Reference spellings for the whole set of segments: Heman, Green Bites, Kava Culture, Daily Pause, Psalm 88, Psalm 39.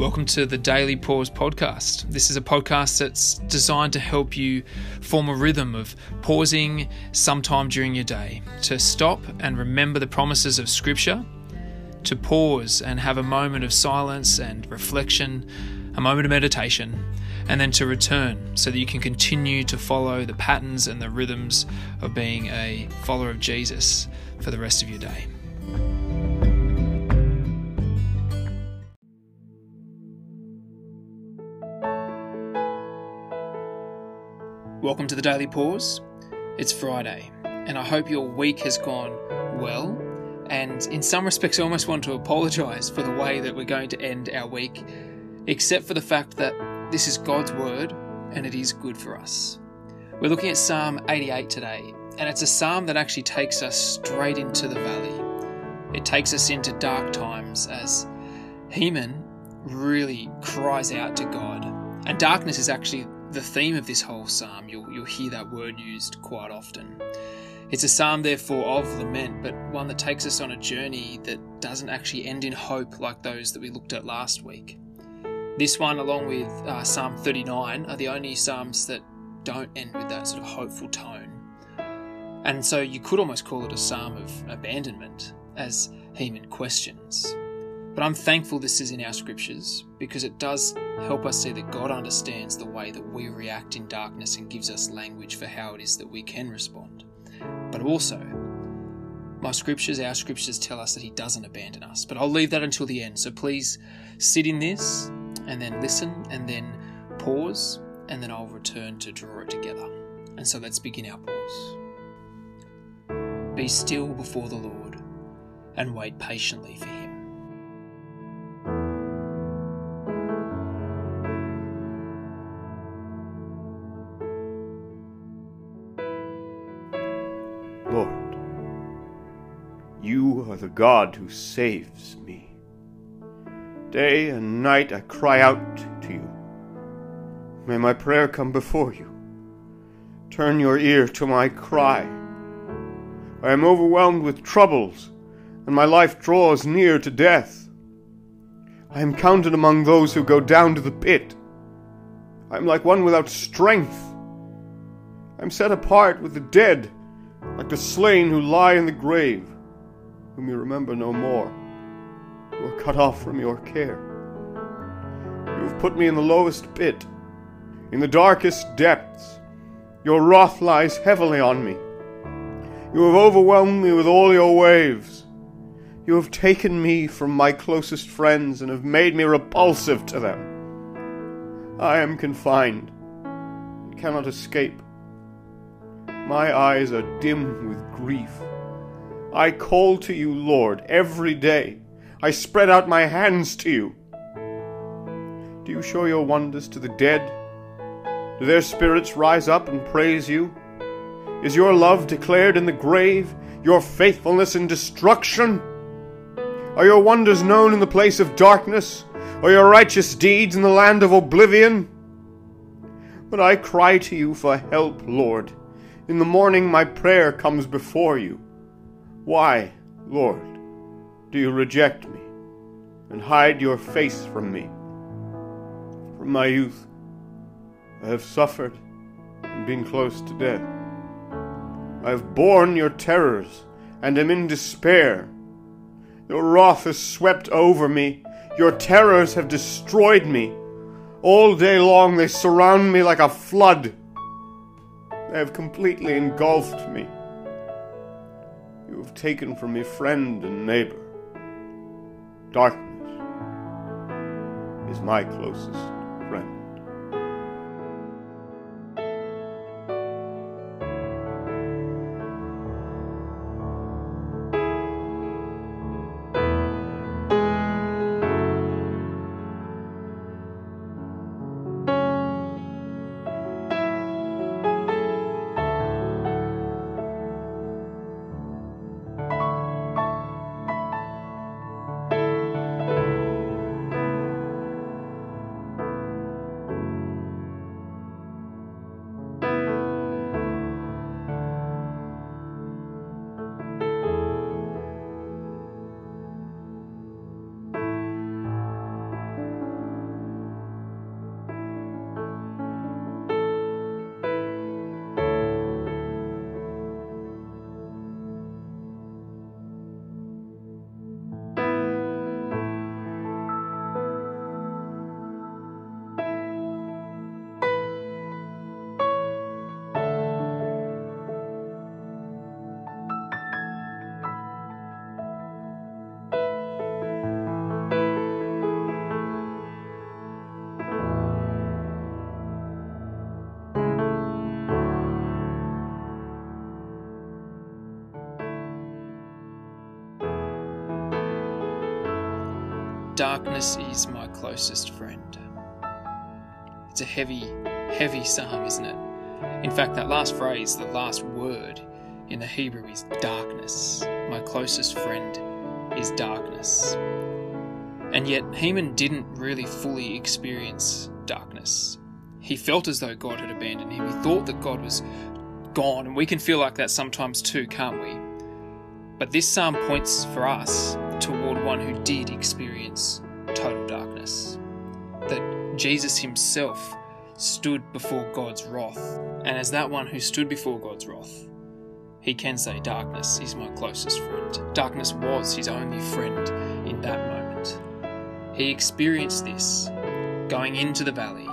Welcome to the Daily Pause podcast. This is a podcast that's designed to help you form a rhythm of pausing sometime during your day, to stop and remember the promises of Scripture, to pause and have a moment of silence and reflection, a moment of meditation, and then to return so that you can continue to follow the patterns and the rhythms of being a follower of Jesus for the rest of your day. Welcome to the Daily Pause. It's Friday, and I hope your week has gone well. And in some respects, I almost want to apologise for the way that we're going to end our week, except for the fact that this is God's Word, and it is good for us. We're looking at Psalm 88 today, and it's a psalm that actually takes us straight into the valley. It takes us into dark times as Heman really cries out to God. And darkness is actually the theme of this whole psalm. You'll hear that word used quite often. It's a psalm, therefore, of lament, but one that takes us on a journey that doesn't actually end in hope like those that we looked at last week. This one, along with Psalm 39, are the only psalms that don't end with that sort of hopeful tone. And so you could almost call it a psalm of abandonment, as Heman questions. But I'm thankful this is in our scriptures, because it does help us see that God understands the way that we react in darkness and gives us language for how it is that we can respond. But also, our scriptures tell us that He doesn't abandon us. But I'll leave that until the end. So please sit in this and then listen and then pause, and then I'll return to draw it together. And so let's begin our pause. Be still before the Lord and wait patiently for Him. Lord, you are the God who saves me. Day and night I cry out to you. May my prayer come before you. Turn your ear to my cry. I am overwhelmed with troubles, and my life draws near to death. I am counted among those who go down to the pit. I am like one without strength. I am set apart with the dead, like the slain who lie in the grave, whom you remember no more. You are cut off from your care. You have put me in the lowest pit, in the darkest depths. Your wrath lies heavily on me. You have overwhelmed me with all your waves. You have taken me from my closest friends and have made me repulsive to them. I am confined and cannot escape. My eyes are dim with grief. I call to you, Lord, every day. I spread out my hands to you. Do you show your wonders to the dead? Do their spirits rise up and praise you? Is your love declared in the grave, your faithfulness in destruction? Are your wonders known in the place of darkness, or your righteous deeds in the land of oblivion? But I cry to you for help, Lord. In the morning my prayer comes before you. Why, Lord, do you reject me and hide your face from me? From my youth I have suffered and been close to death. I have borne your terrors and am in despair. Your wrath has swept over me. Your terrors have destroyed me. All day long they surround me like a flood. They have completely engulfed me. You have taken from me friend and neighbor. Darkness is my closest friend. darkness is my closest friend. It's a heavy, heavy psalm, isn't it? In fact, that last phrase, the last word in the Hebrew is darkness. My closest friend is darkness. And yet, Heman didn't really fully experience darkness. He felt as though God had abandoned him. He thought that God was gone, and we can feel like that sometimes too, can't we? But this psalm points for us toward one who did experience total darkness. That Jesus himself stood before God's wrath, and as that one who stood before God's wrath, he can say, darkness is my closest friend. Darkness was his only friend in that moment. He experienced this, going into the valley,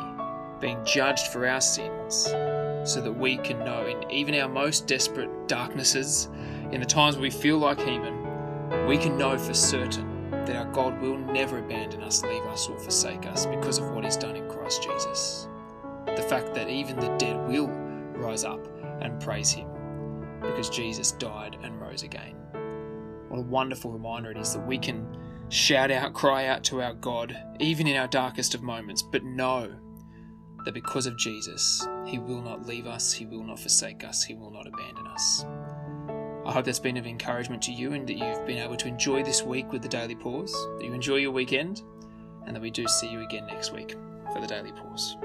being judged for our sins, so that we can know in even our most desperate darknesses, in the times we feel like Heman, we can know for certain that our God will never abandon us, leave us or forsake us because of what he's done in Christ Jesus. The fact that even the dead will rise up and praise him because Jesus died and rose again. What a wonderful reminder it is that we can shout out, cry out to our God, even in our darkest of moments, but know that because of Jesus, he will not leave us, he will not forsake us, he will not abandon us. I hope that's been of encouragement to you and that you've been able to enjoy this week with the Daily Pause, that you enjoy your weekend, and that we do see you again next week for the Daily Pause.